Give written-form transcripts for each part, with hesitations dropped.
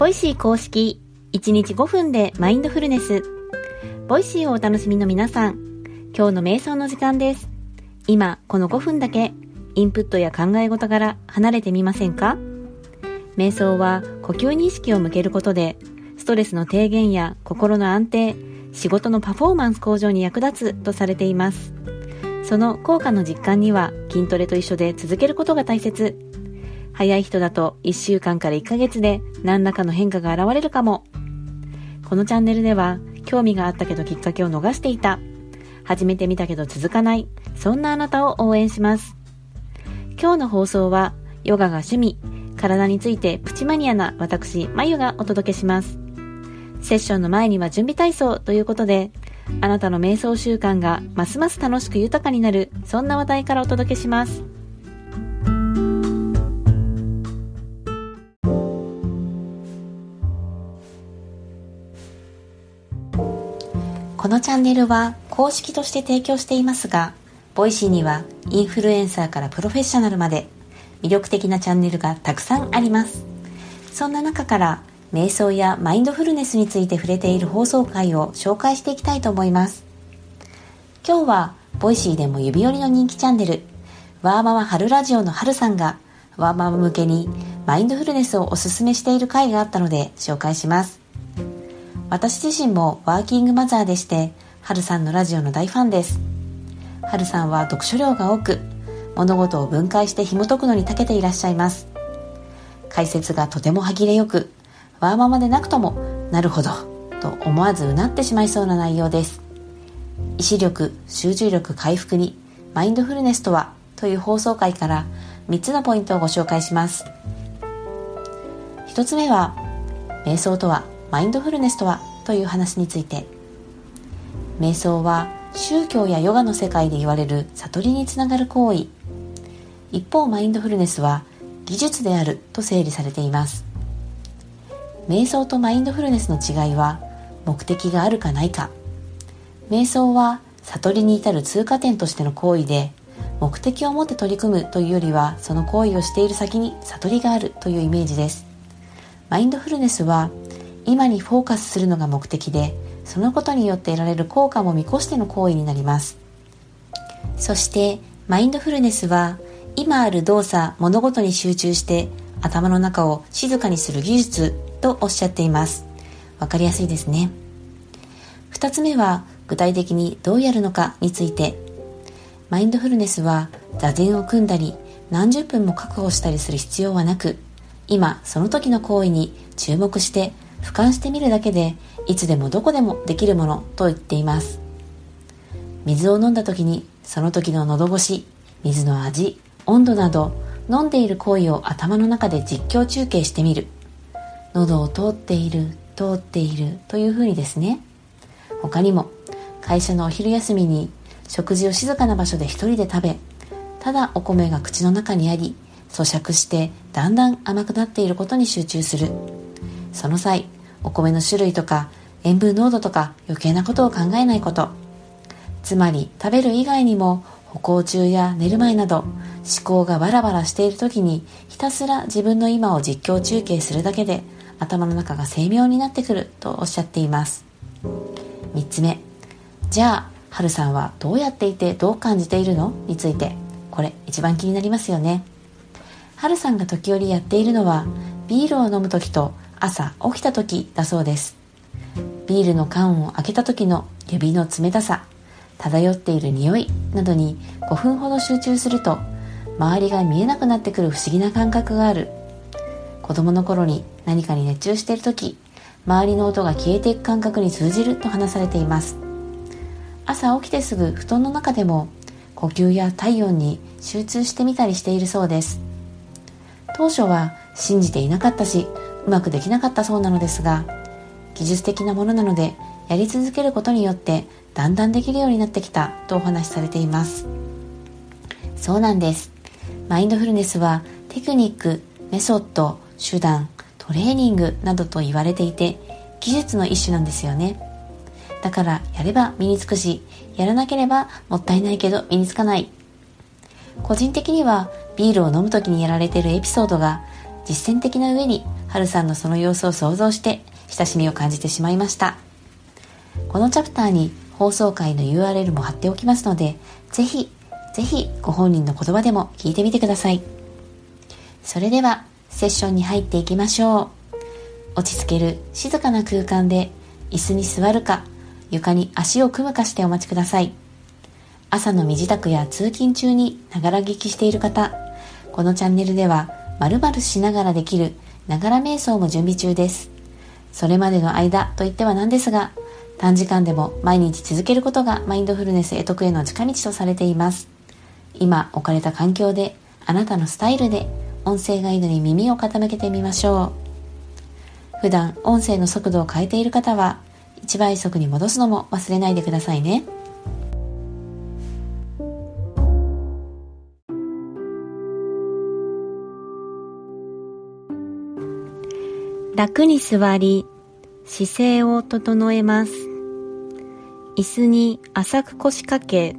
ボイシー公式1日5分でマインドフルネス。ボイシーをお楽しみの皆さん、今日の瞑想の時間です。今この5分だけインプットや考え事から離れてみませんか？瞑想は呼吸に意識を向けることでストレスの低減や心の安定、仕事のパフォーマンス向上に役立つとされています。その効果の実感には筋トレと一緒で続けることが大切。早い人だと1週間から1ヶ月で何らかの変化が現れるかも。このチャンネルでは興味があったけどきっかけを逃していた、始めてみたけど続かない、そんなあなたを応援します。今日の放送はヨガが趣味、体についてプチマニアな私まゆがお届けします。セッションの前には準備体操ということで、あなたの瞑想習慣がますます楽しく豊かになる、そんな話題からお届けします。このチャンネルは公式として提供していますが、ボイシーにはインフルエンサーからプロフェッショナルまで魅力的なチャンネルがたくさんあります。そんな中から瞑想やマインドフルネスについて触れている放送回を紹介していきたいと思います。今日はボイシーでも指折りの人気チャンネル、ワーママ春ラジオの春さんがワーママ向けにマインドフルネスをおすすめしている回があったので紹介します。私自身もワーキングマザーでして、春さんのラジオの大ファンです。春さんは読書量が多く、物事を分解して紐解くのに長けていらっしゃいます。解説がとても歯切れよく、ワーママでなくともなるほどと思わずうなってしまいそうな内容です。意志力、集中力回復にマインドフルネスとはという放送回から3つのポイントをご紹介します。1つ目は瞑想とはマインドフルネスとはという話について。瞑想は宗教やヨガの世界で言われる悟りにつながる行為。一方、マインドフルネスは技術であると整理されています。瞑想とマインドフルネスの違いは目的があるかないか。瞑想は悟りに至る通過点としての行為で、目的を持って取り組むというよりはその行為をしている先に悟りがあるというイメージです。マインドフルネスは今にフォーカスするのが目的で、そのことによって得られる効果も見越しての行為になります。そしてマインドフルネスは今ある動作、物事に集中して頭の中を静かにする技術とおっしゃっています。わかりやすいですね。2つ目は具体的にどうやるのかについて。マインドフルネスは座禅を組んだり何十分も確保したりする必要はなく、今その時の行為に注目して俯瞰してみるだけでいつでもどこでもできるものと言っています。水を飲んだ時にその時の喉越し、水の味、温度など飲んでいる行為を頭の中で実況中継してみる。喉を通っている、通っているというふうにですね。他にも会社のお昼休みに食事を静かな場所で一人で食べ、ただお米が口の中にあり咀嚼してだんだん甘くなっていることに集中する。その際、お米の種類とか塩分濃度とか余計なことを考えないこと。つまり食べる以外にも歩行中や寝る前など思考がバラバラしている時にひたすら自分の今を実況中継するだけで頭の中が精妙になってくるとおっしゃっています。3つ目、じゃあ春さんはどうやっていてどう感じているのについて。これ一番気になりますよね。春さんが時折やっているのはビールを飲む時と朝起きた時だそうです。ビールの缶を開けた時の指の冷たさ、漂っている匂いなどに5分ほど集中すると周りが見えなくなってくる不思議な感覚がある。子供の頃に何かに熱中している時、周りの音が消えていく感覚に通じると話されています。朝起きてすぐ布団の中でも呼吸や体温に集中してみたりしているそうです。当初は信じていなかったしうまくできなかったそうなのですが、技術的なものなのでやり続けることによってだんだんできるようになってきたとお話しされています。そうなんです。マインドフルネスはテクニック、メソッド、手段、トレーニングなどと言われていて技術の一種なんですよね。だからやれば身につくし、やらなければもったいないけど身につかない。個人的にはビールを飲む時にやられているエピソードが実践的な上に春さんのその様子を想像して親しみを感じてしまいました。このチャプターに放送回の URL も貼っておきますので、ぜひご本人の言葉でも聞いてみてください。それではセッションに入っていきましょう。落ち着ける静かな空間で椅子に座るか床に足を組むかしてお待ちください。朝の身支度や通勤中にながら聞きしている方、このチャンネルでは〇〇しながらできるながら瞑想も準備中です。それまでの間といってはなんですが、短時間でも毎日続けることがマインドフルネス会得への近道とされています。今置かれた環境であなたのスタイルで音声ガイドに耳を傾けてみましょう。普段音声の速度を変えている方は1倍速に戻すのも忘れないでくださいね。楽に座り、姿勢を整えます。椅子に浅く腰掛け、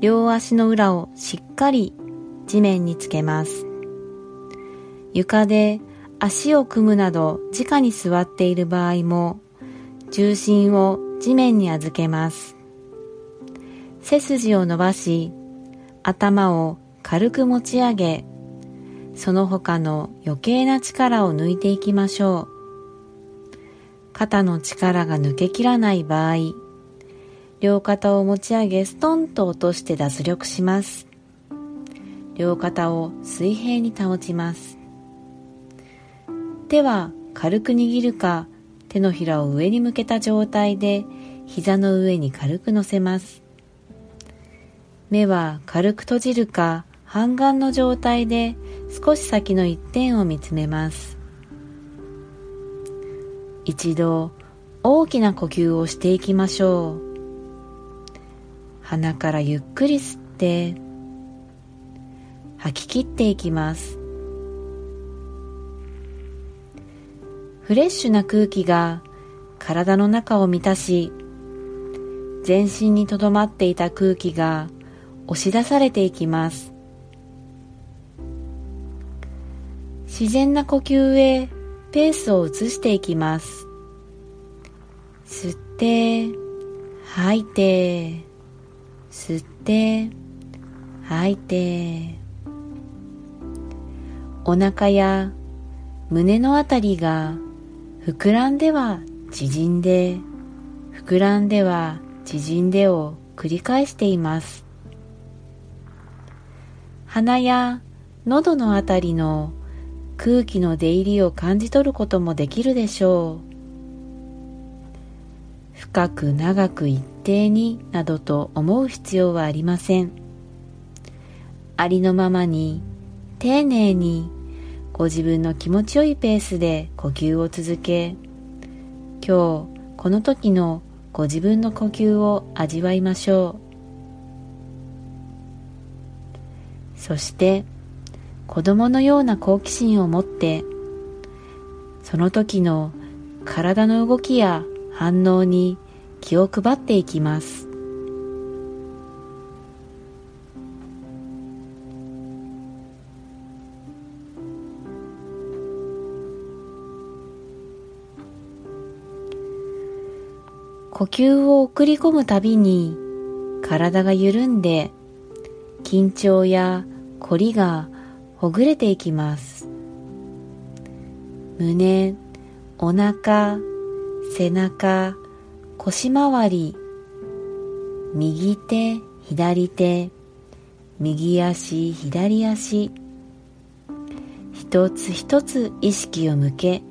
両足の裏をしっかり地面につけます。床で足を組むなど直に座っている場合も、重心を地面に預けます。背筋を伸ばし、頭を軽く持ち上げ、その他の余計な力を抜いていきましょう。肩の力が抜けきらない場合、両肩を持ち上げストンと落として脱力します。両肩を水平に保ちます。手は軽く握るか、手のひらを上に向けた状態で膝の上に軽く乗せます。目は軽く閉じるか、半眼の状態で少し先の一点を見つめます。一度大きな呼吸をしていきましょう。鼻からゆっくり吸って吐き切っていきます。フレッシュな空気が体の中を満たし、全身にとどまっていた空気が押し出されていきます。自然な呼吸へペースを移していきます。吸って吐いて、吸って吐いて、お腹や胸のあたりが膨らんでは縮んで、膨らんでは縮んでを繰り返しています。鼻や喉のあたりの空気の出入りを感じ取ることもできるでしょう。深く長く一定になどと思う必要はありません。ありのままに丁寧にご自分の気持ちよいペースで呼吸を続け、今日この時のご自分の呼吸を味わいましょう。そして子供のような好奇心を持って、その時の体の動きや反応に気を配っていきます。呼吸を送り込むたびに体が緩んで、緊張や凝りがほぐれていきます。胸、お腹、背中、腰回り、右手、左手、右足、左足、一つ一つ意識を向け、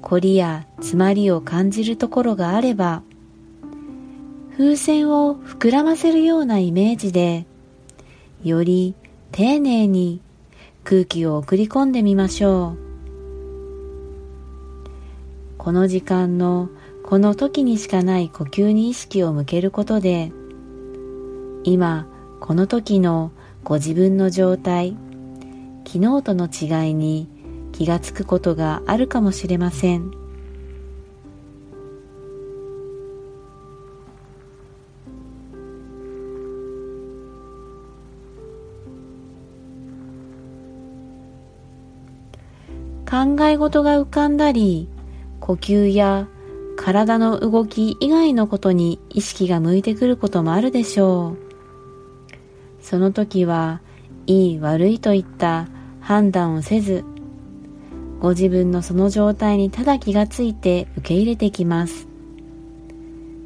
凝りや詰まりを感じるところがあれば、風船を膨らませるようなイメージで、より丁寧に空気を送り込んでみましょう。この時間のこの時にしかない呼吸に意識を向けることで、今この時のご自分の状態、昨日との違いに気がつくことがあるかもしれません。考え事が浮かんだり、呼吸や体の動き以外のことに意識が向いてくることもあるでしょう。その時は、いい悪いといった判断をせず、ご自分のその状態にただ気がついて受け入れてきます。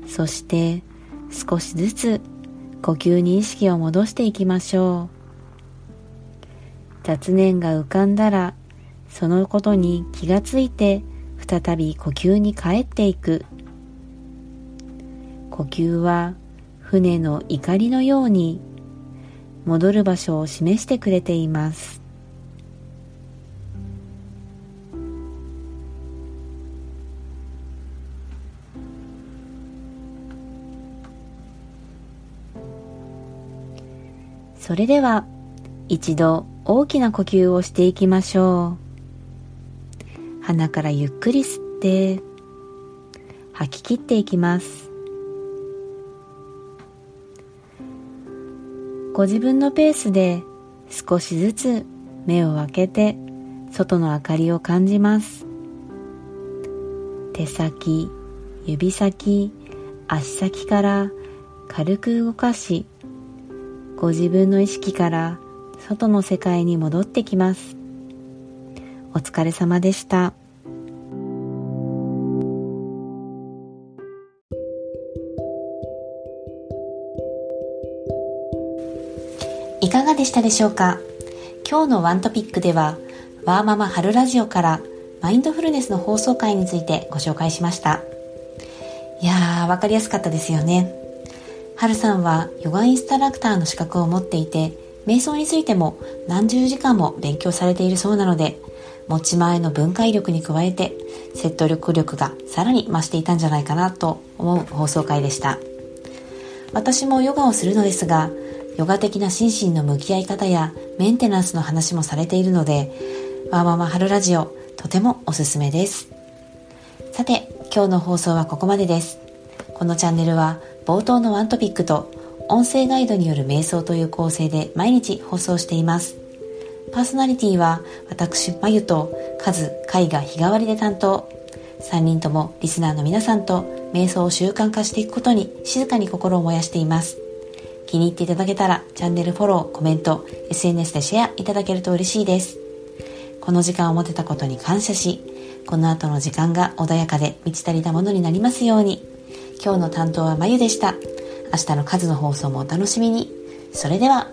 そして、少しずつ呼吸に意識を戻していきましょう。雑念が浮かんだら、そのことに気がついて再び呼吸に帰っていく。呼吸は船の怒りのように戻る場所を示してくれています。それでは一度大きな呼吸をしていきましょう。鼻からゆっくり吸って吐き切っていきます。ご自分のペースで少しずつ目を開けて外の明かりを感じます。手先、指先、足先から軽く動かし、ご自分の意識から外の世界に戻ってきます。お疲れ様でした。いかがでしたでしょうか？今日のワントピックでは、ワーママ春ラジオからマインドフルネスの放送回についてご紹介しました。いやー、わかりやすかったですよね。はるさんはヨガインストラクターの資格を持っていて、瞑想についても何十時間も勉強されているそうなので、持ち前の分解力に加えて説得力がさらに増していたんじゃないかなと思う放送回でした。私もヨガをするのですが、ヨガ的な心身の向き合い方やメンテナンスの話もされているので、わーママ春ラジオとてもおすすめです。さて、今日の放送はここまでです。このチャンネルは冒頭のワントピックと音声ガイドによる瞑想という構成で毎日放送しています。パーソナリティは私まゆとカズ、カイが日替わりで担当。3人ともリスナーの皆さんと瞑想を習慣化していくことに静かに心を燃やしています。気に入っていただけたらチャンネルフォロー、コメント、SNS でシェアいただけると嬉しいです。この時間を持てたことに感謝し、この後の時間が穏やかで満ち足りたものになりますように。今日の担当はまゆでした。明日の数の放送もお楽しみに。それでは。